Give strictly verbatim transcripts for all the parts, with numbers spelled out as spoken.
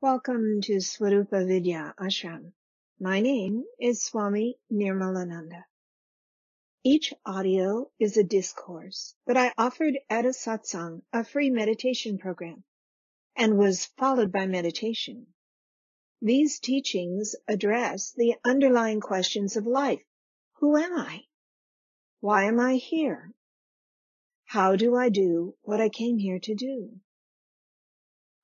Welcome to Swarupa Vidya Ashram. My name is Swami Nirmalananda. Each audio is a discourse that I offered at a satsang, a free meditation program, and was followed by meditation. These teachings address the underlying questions of life. Who am I? Why am I here? How do I do what I came here to do?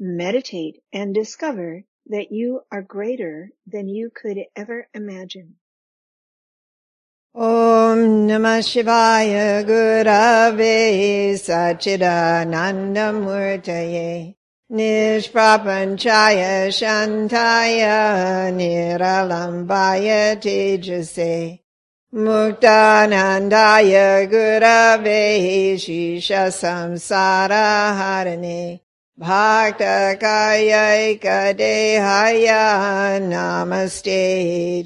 Meditate and discover that you are greater than you could ever imagine. Om Namah Shivaya Gurave Satchidanandamurtaye Nishprapanchaya Shantaya Niralambaya Tejase Muktanandaya Gurave Shishasamsaraharane Bhakta Kayaika Dehaya Namaste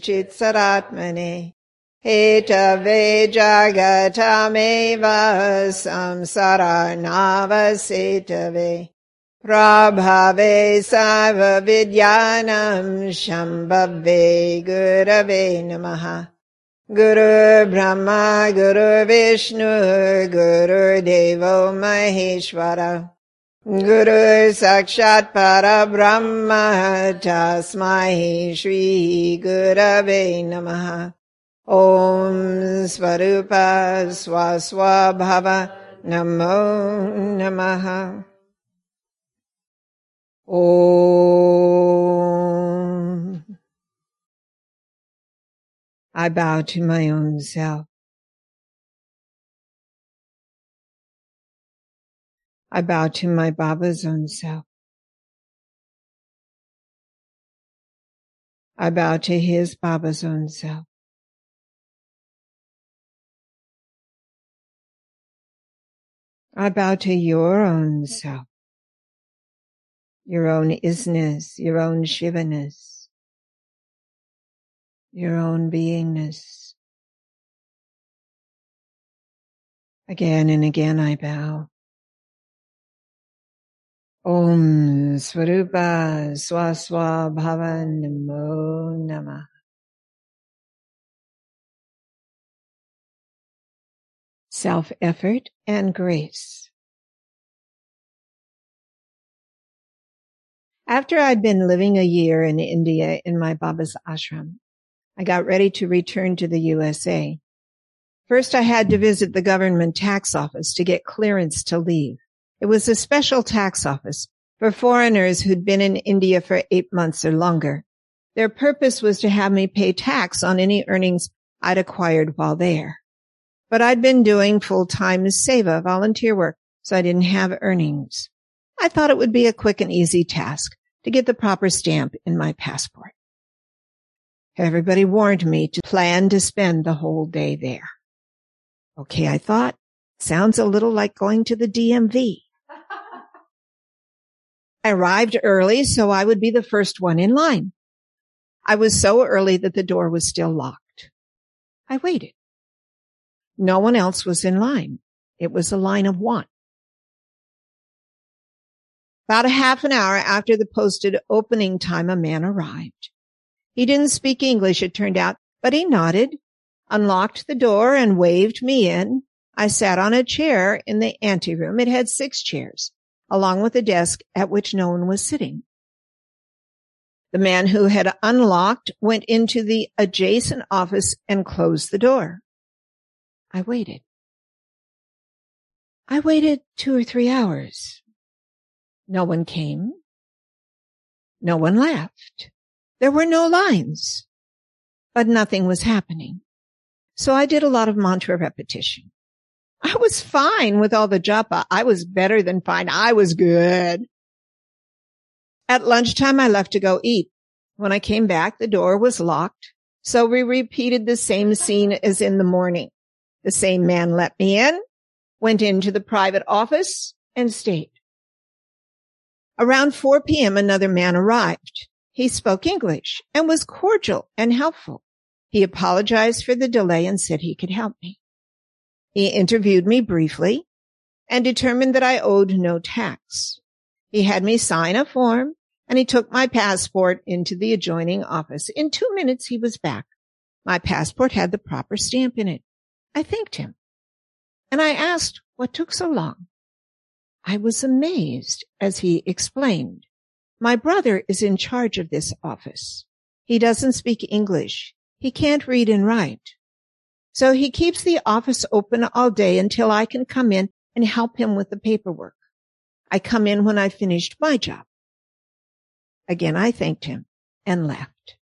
Chitsaratmane Etave Jagatameva Samsara Navasetave Prabhave Saiva Vidyanam Shambhave Gurave Namaha Guru Brahma Guru Vishnu Guru Devo Maheshwara Guru Sakshat Parabrahma Tasmahi Shri Gurave Namaha Om Swarupa Swaswa Bhavanamo Namah Om. I bow to my own self. I bow to my Baba's own self. I bow to his Baba's own self. I bow to your own self, your own isness, your own Shivaness, your own beingness. Again and again I bow. Om Swarupa Swaswa Bhavanamo Namah. Self-effort and grace. After I'd been living a year in India in my Baba's ashram, I got ready to return to the U S A. First, I had to visit the government tax office to get clearance to leave. It was a special tax office for foreigners who'd been in India for eight months or longer. Their purpose was to have me pay tax on any earnings I'd acquired while there. But I'd been doing full-time SEVA volunteer work, so I didn't have earnings. I thought it would be a quick and easy task to get the proper stamp in my passport. Everybody warned me to plan to spend the whole day there. Okay, I thought, sounds a little like going to the D M V. I arrived early, so I would be the first one in line. I was so early that the door was still locked. I waited. No one else was in line. It was a line of one. About a half an hour after the posted opening time, a man arrived. He didn't speak English, it turned out, but he nodded, unlocked the door, and waved me in. I sat on a chair in the anteroom. It had six chairs, along with a desk at which no one was sitting. The man who had unlocked went into the adjacent office and closed the door. I waited. I waited two or three hours. No one came. No one left. There were no lines, but nothing was happening. So I did a lot of mantra repetition. I was fine with all the japa. I was better than fine. I was good. At lunchtime, I left to go eat. When I came back, the door was locked. So we repeated the same scene as in the morning. The same man let me in, went into the private office, and stayed. Around four p.m., another man arrived. He spoke English and was cordial and helpful. He apologized for the delay and said he could help me. He interviewed me briefly and determined that I owed no tax. He had me sign a form, and he took my passport into the adjoining office. In two minutes, he was back. My passport had the proper stamp in it. I thanked him, and I asked what took so long. I was amazed as he explained. My brother is in charge of this office. He doesn't speak English. He can't read and write. So he keeps the office open all day until I can come in and help him with the paperwork. I come in when I finished my job. Again, I thanked him and left.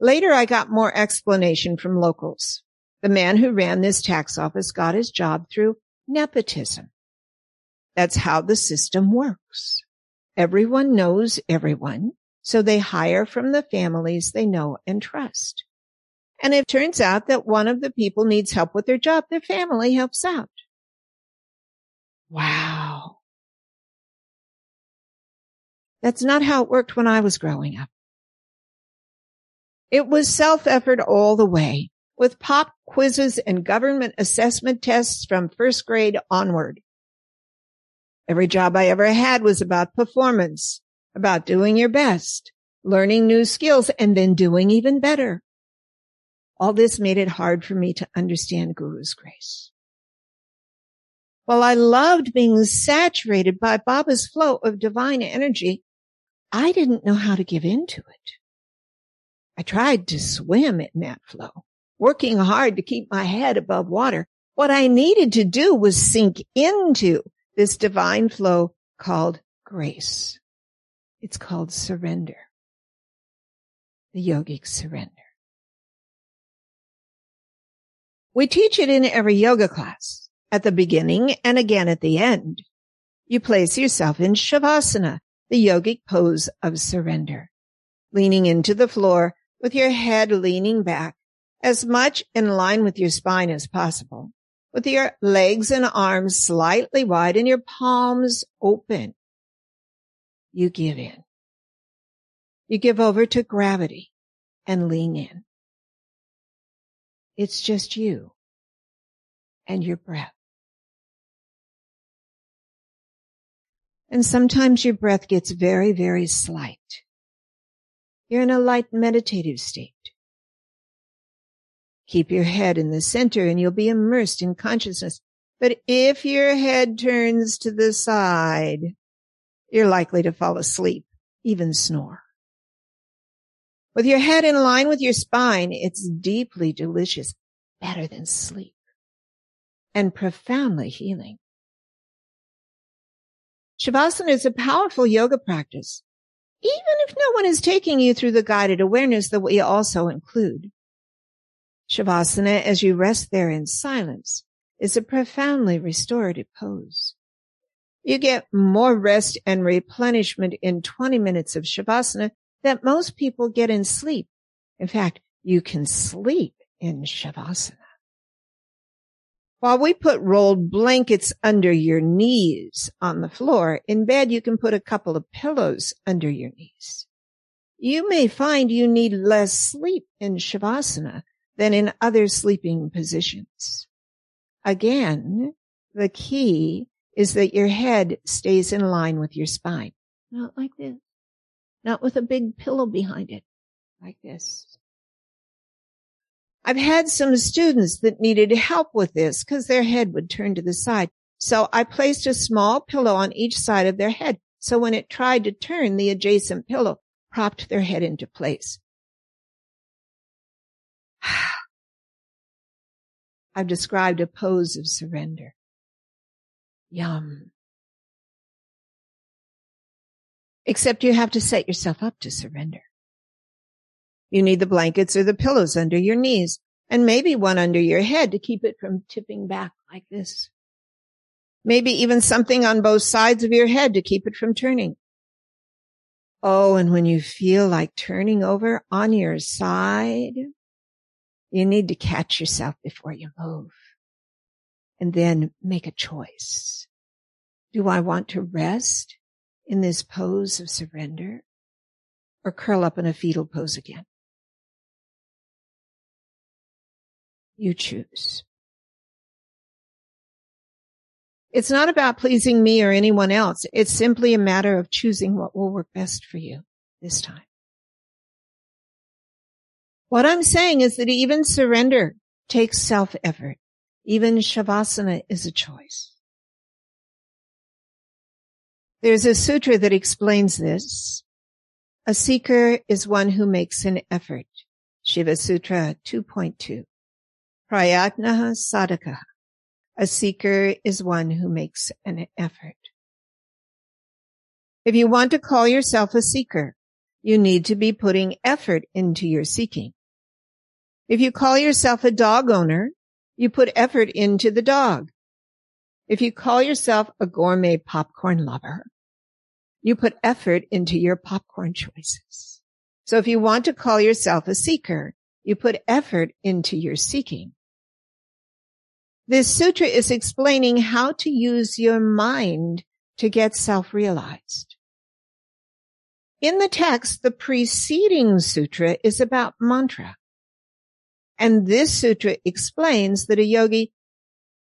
Later, I got more explanation from locals. The man who ran this tax office got his job through nepotism. That's how the system works. Everyone knows everyone, so they hire from the families they know and trust. And if it turns out that one of the people needs help with their job, their family helps out. Wow. That's not how it worked when I was growing up. It was self-effort all the way, with pop quizzes and government assessment tests from first grade onward. Every job I ever had was about performance, about doing your best, learning new skills, and then doing even better. All this made it hard for me to understand Guru's grace. While I loved being saturated by Baba's flow of divine energy, I didn't know how to give in to it. I tried to swim in that flow, working hard to keep my head above water. What I needed to do was sink into this divine flow called grace. It's called surrender, the yogic surrender. We teach it in every yoga class, at the beginning and again at the end. You place yourself in Shavasana, the yogic pose of surrender, leaning into the floor with your head leaning back as much in line with your spine as possible, with your legs and arms slightly wide and your palms open. You give in. You give over to gravity and lean in. It's just you and your breath. And sometimes your breath gets very, very slight. You're in a light meditative state. Keep your head in the center and you'll be immersed in consciousness. But if your head turns to the side, you're likely to fall asleep, even snore. With your head in line with your spine, it's deeply delicious, better than sleep, and profoundly healing. Shavasana is a powerful yoga practice, even if no one is taking you through the guided awareness that we also include. Shavasana, as you rest there in silence, is a profoundly restorative pose. You get more rest and replenishment in twenty minutes of Shavasana that most people get in sleep. In fact, you can sleep in Shavasana. While we put rolled blankets under your knees on the floor, in bed you can put a couple of pillows under your knees. You may find you need less sleep in Shavasana than in other sleeping positions. Again, the key is that your head stays in line with your spine. Not like this. Not with a big pillow behind it, like this. I've had some students that needed help with this because their head would turn to the side. So I placed a small pillow on each side of their head. So when it tried to turn, the adjacent pillow propped their head into place. I've described a pose of surrender. Yum. Except you have to set yourself up to surrender. You need the blankets or the pillows under your knees, and maybe one under your head to keep it from tipping back like this. Maybe even something on both sides of your head to keep it from turning. Oh, and when you feel like turning over on your side, you need to catch yourself before you move and then make a choice. Do I want to rest in this pose of surrender or curl up in a fetal pose again? You choose. It's not about pleasing me or anyone else. It's simply a matter of choosing what will work best for you this time. What I'm saying is that even surrender takes self-effort. Even Shavasana is a choice. There's a sutra that explains this. A seeker is one who makes an effort. Shiva Sutra two point two. Prayatnaha Sadhaka. A seeker is one who makes an effort. If you want to call yourself a seeker, you need to be putting effort into your seeking. If you call yourself a dog owner, you put effort into the dog. If you call yourself a gourmet popcorn lover, you put effort into your popcorn choices. So if you want to call yourself a seeker, you put effort into your seeking. This sutra is explaining how to use your mind to get self-realized. In the text, the preceding sutra is about mantra. And this sutra explains that a yogi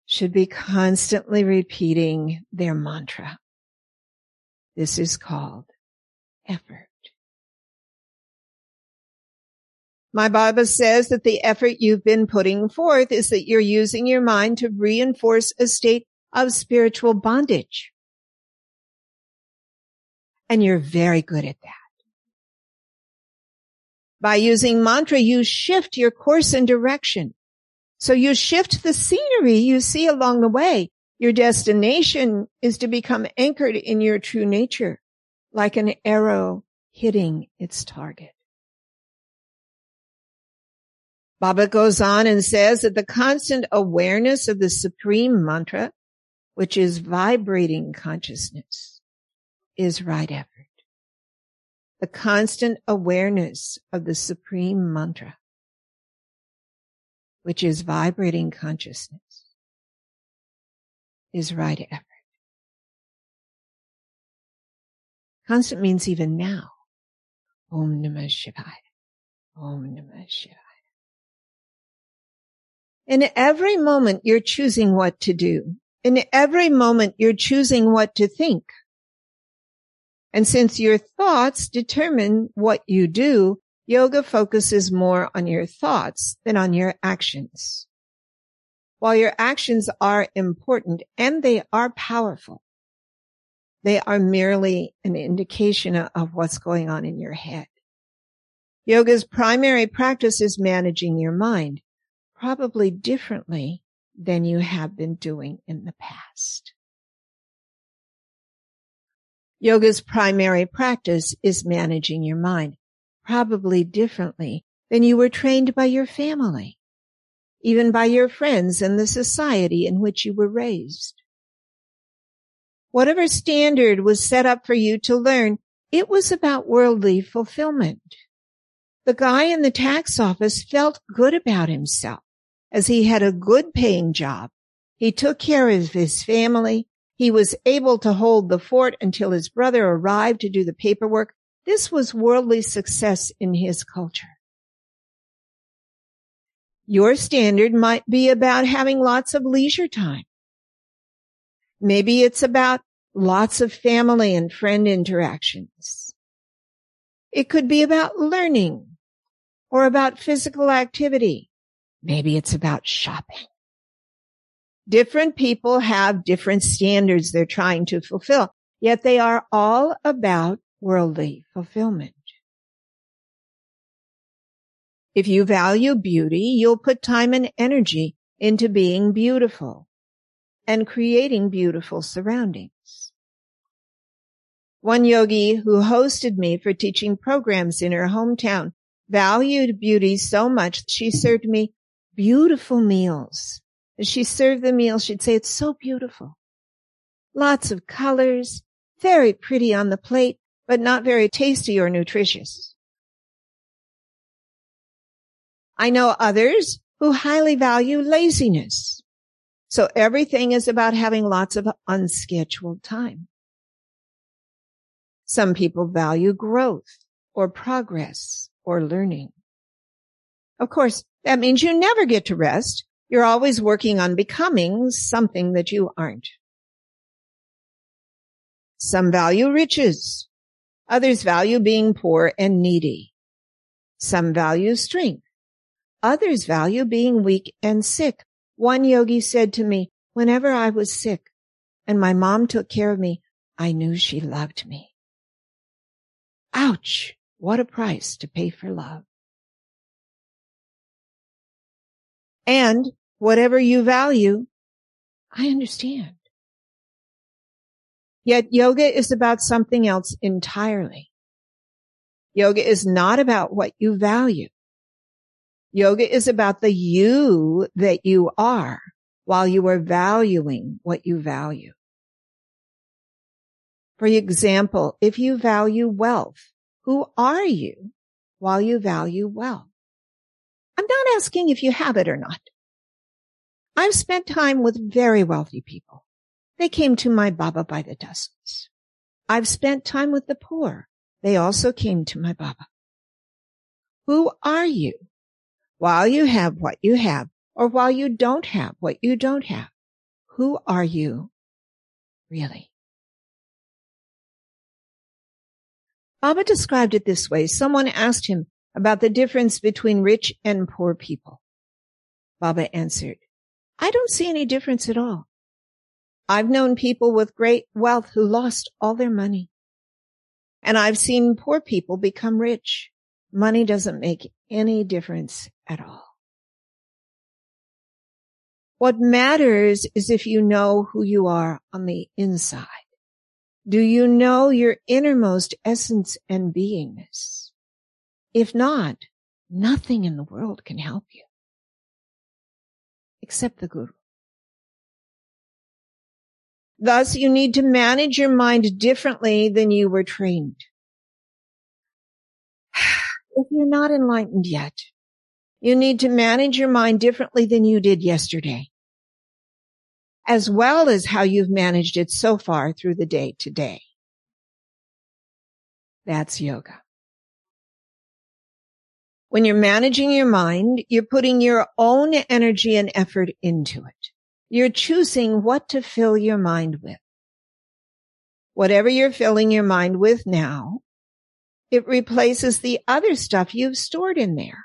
should be constantly repeating their mantra. This is called effort. My Bible says that the effort you've been putting forth is that you're using your mind to reinforce a state of spiritual bondage. And you're very good at that. By using mantra, you shift your course and direction. So you shift the scenery you see along the way. Your destination is to become anchored in your true nature, like an arrow hitting its target. Baba goes on and says that the constant awareness of the supreme mantra, which is vibrating consciousness, is right effort. The constant awareness of the supreme mantra, which is vibrating consciousness, is right effort. Constant means even now. Om Namah Shivaya. Om Namah Shivaya. In every moment, you're choosing what to do. In every moment, you're choosing what to think. And since your thoughts determine what you do, yoga focuses more on your thoughts than on your actions. While your actions are important and they are powerful, they are merely an indication of what's going on in your head. Yoga's primary practice is managing your mind, probably differently than you have been doing in the past. Yoga's primary practice is managing your mind, probably differently than you were trained by your family, even by your friends and the society in which you were raised. Whatever standard was set up for you to learn, it was about worldly fulfillment. The guy in the tax office felt good about himself, as he had a good paying job. He took care of his family. He was able to hold the fort until his brother arrived to do the paperwork. This was worldly success in his culture. Your standard might be about having lots of leisure time. Maybe it's about lots of family and friend interactions. It could be about learning or about physical activity. Maybe it's about shopping. Different people have different standards they're trying to fulfill, yet they are all about worldly fulfillment. If you value beauty, you'll put time and energy into being beautiful and creating beautiful surroundings. One yogi who hosted me for teaching programs in her hometown valued beauty so much that she served me beautiful meals. As she served the meal, she'd say, "It's so beautiful. Lots of colors, very pretty on the plate, but not very tasty or nutritious. I know others who highly value laziness. So everything is about having lots of unscheduled time. Some people value growth or progress or learning. Of course, that means you never get to rest. You're always working on becoming something that you aren't. Some value riches. Others value being poor and needy. Some value strength. Others value being weak and sick. One yogi said to me, whenever I was sick and my mom took care of me, I knew she loved me. Ouch! What a price to pay for love. And whatever you value, I understand. Yet yoga is about something else entirely. Yoga is not about what you value. Yoga is about the you that you are while you are valuing what you value. For example, if you value wealth, who are you while you value wealth? I'm not asking if you have it or not. I've spent time with very wealthy people. They came to my Baba by the dozens. I've spent time with the poor. They also came to my Baba. Who are you? While you have what you have, or while you don't have what you don't have, who are you really? Baba described it this way. Someone asked him about the difference between rich and poor people. Baba answered, I don't see any difference at all. I've known people with great wealth who lost all their money. And I've seen poor people become rich. Money doesn't make any difference at all. What matters is if you know who you are on the inside. Do you know your innermost essence and beingness? If not, nothing in the world can help you, except the Guru. Thus, you need to manage your mind differently than you were trained. If you're not enlightened yet, you need to manage your mind differently than you did yesterday, as well as how you've managed it so far through the day today. That's yoga. When you're managing your mind, you're putting your own energy and effort into it. You're choosing what to fill your mind with. Whatever you're filling your mind with now, it replaces the other stuff you've stored in there.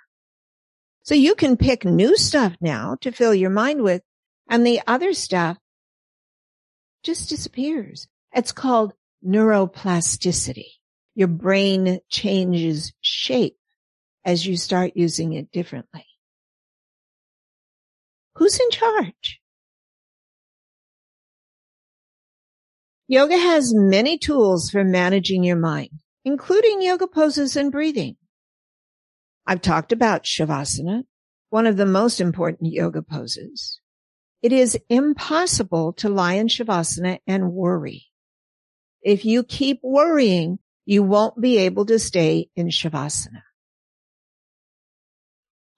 So you can pick new stuff now to fill your mind with, and the other stuff just disappears. It's called neuroplasticity. Your brain changes shape as you start using it differently. Who's in charge? Yoga has many tools for managing your mind, including yoga poses and breathing. I've talked about Shavasana, one of the most important yoga poses. It is impossible to lie in Shavasana and worry. If you keep worrying, you won't be able to stay in Shavasana.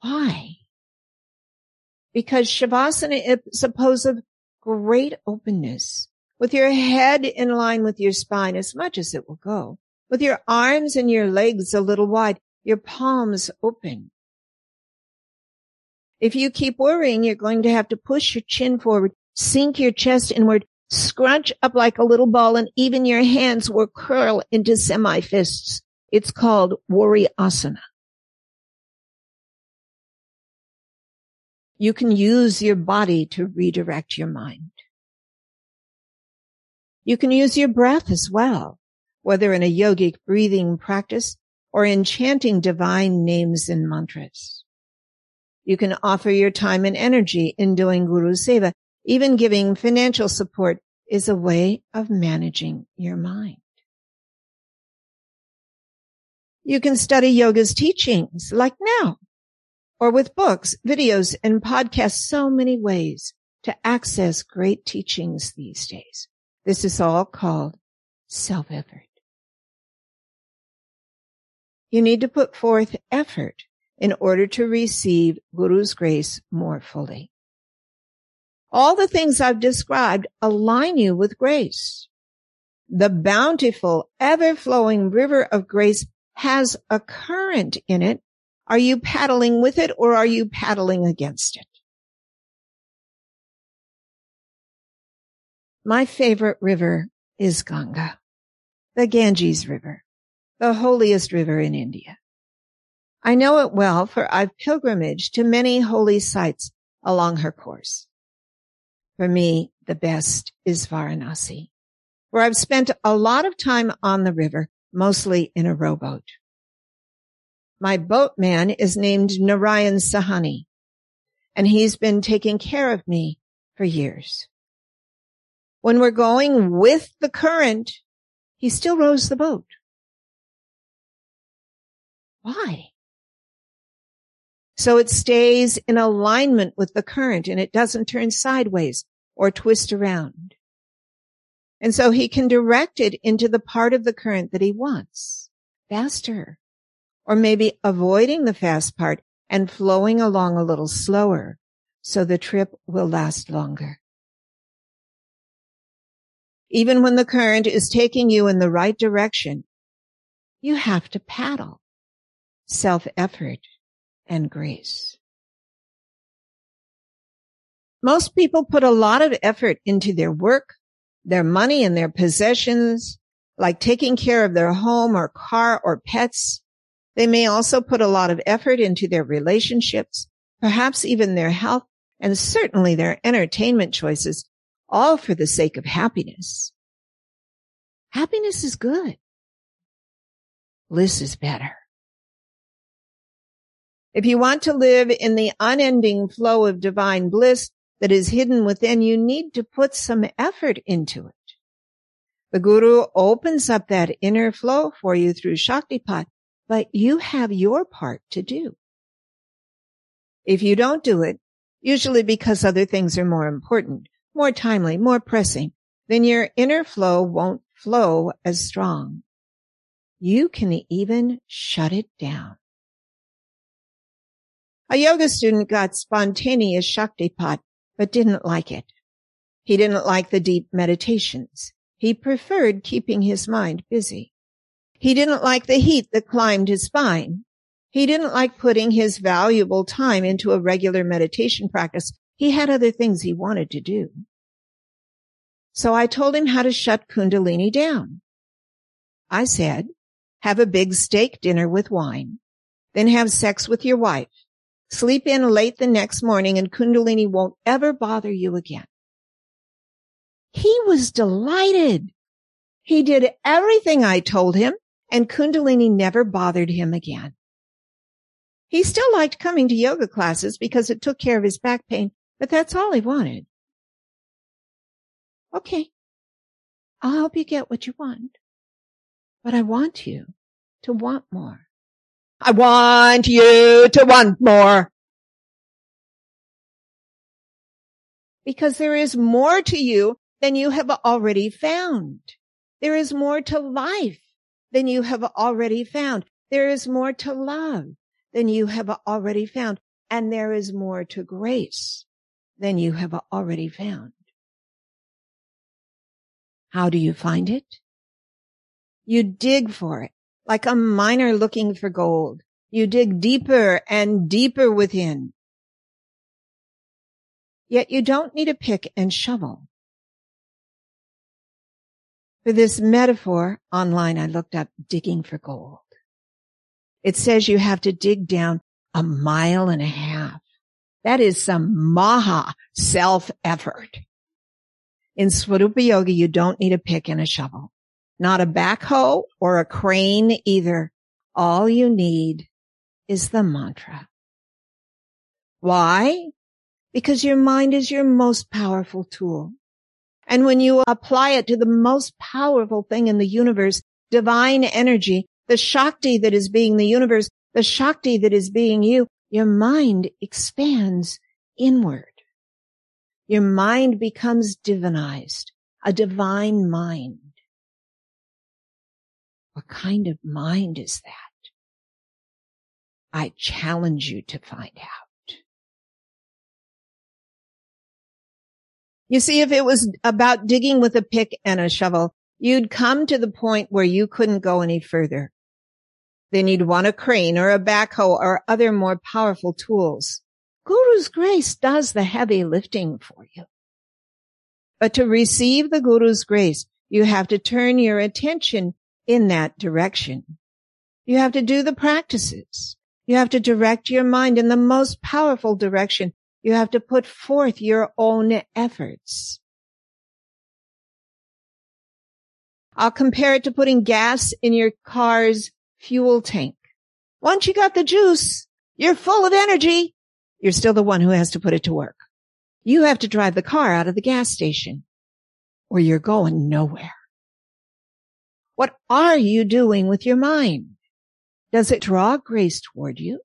Why? Because Shavasana is a pose of great openness, with your head in line with your spine as much as it will go, with your arms and your legs a little wide, your palms open. If you keep worrying, you're going to have to push your chin forward, sink your chest inward, scrunch up like a little ball, and even your hands will curl into semi-fists. It's called worry asana. You can use your body to redirect your mind. You can use your breath as well, whether in a yogic breathing practice or in chanting divine names and mantras. You can offer your time and energy in doing Guru Seva. Even giving financial support is a way of managing your mind. You can study yoga's teachings, like now, or with books, videos, and podcasts, so many ways to access great teachings these days. This is all called self-effort. You need to put forth effort in order to receive Guru's grace more fully. All the things I've described align you with grace. The bountiful, ever-flowing river of grace has a current in it. Are you paddling with it, or are you paddling against it? My favorite river is Ganga, the Ganges River, the holiest river in India. I know it well, for I've pilgrimaged to many holy sites along her course. For me, the best is Varanasi, where I've spent a lot of time on the river, mostly in a rowboat. My boatman is named Narayan Sahani, and he's been taking care of me for years. When we're going with the current, he still rows the boat. Why? So it stays in alignment with the current, and it doesn't turn sideways or twist around. And so he can direct it into the part of the current that he wants, faster, or maybe avoiding the fast part and flowing along a little slower, so the trip will last longer. Even when the current is taking you in the right direction, you have to paddle, self-effort, and grace. Most people put a lot of effort into their work, their money, and their possessions, like taking care of their home or car or pets. They may also put a lot of effort into their relationships, perhaps even their health, and certainly their entertainment choices, all for the sake of happiness. Happiness is good. Bliss is better. If you want to live in the unending flow of divine bliss that is hidden within, you need to put some effort into it. The Guru opens up that inner flow for you through Shaktipat, but you have your part to do. If you don't do it, usually because other things are more important, more timely, more pressing, then your inner flow won't flow as strong. You can even shut it down. A yoga student got spontaneous Shaktipat, but didn't like it. He didn't like the deep meditations. He preferred keeping his mind busy. He didn't like the heat that climbed his spine. He didn't like putting his valuable time into a regular meditation practice. He had other things he wanted to do. So I told him how to shut Kundalini down. I said, have a big steak dinner with wine, then have sex with your wife, sleep in late the next morning, and Kundalini won't ever bother you again. He was delighted. He did everything I told him, and Kundalini never bothered him again. He still liked coming to yoga classes because it took care of his back pain, but that's all he wanted. Okay, I'll help you get what you want, but I want you to want more. I want you to want more. Because there is more to you than you have already found. There is more to life than you have already found. There is more to love than you have already found. And there is more to grace than you have already found. How do you find it? You dig for it, like a miner looking for gold. You dig deeper and deeper within. Yet you don't need a pick and shovel. For this metaphor, online I looked up digging for gold. It says you have to dig down a mile and a half. That is some maha, self-effort. In Svaroopa Yoga, you don't need a pick and a shovel. Not a backhoe or a crane either. All you need is the mantra. Why? Because your mind is your most powerful tool. And when you apply it to the most powerful thing in the universe, divine energy, the Shakti that is being the universe, the Shakti that is being you, your mind expands inward. Your mind becomes divinized, a divine mind. What kind of mind is that? I challenge you to find out. You see, if it was about digging with a pick and a shovel, you'd come to the point where you couldn't go any further. Then you'd want a crane or a backhoe or other more powerful tools. Guru's grace does the heavy lifting for you. But to receive the Guru's grace, you have to turn your attention in that direction. You have to do the practices. You have to direct your mind in the most powerful direction. You have to put forth your own efforts. I'll compare it to putting gas in your car's fuel tank. Once you got the juice, you're full of energy. You're still the one who has to put it to work. You have to drive the car out of the gas station, or you're going nowhere. What are you doing with your mind? Does it draw grace toward you?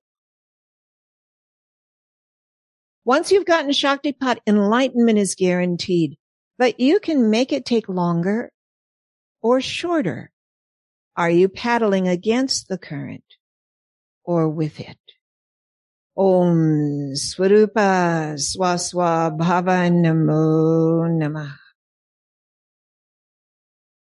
Once you've gotten Shaktipat, enlightenment is guaranteed, but you can make it take longer or shorter. Are you paddling against the current or with it? Om Swarupa Swaswa Bhavanamo Namah.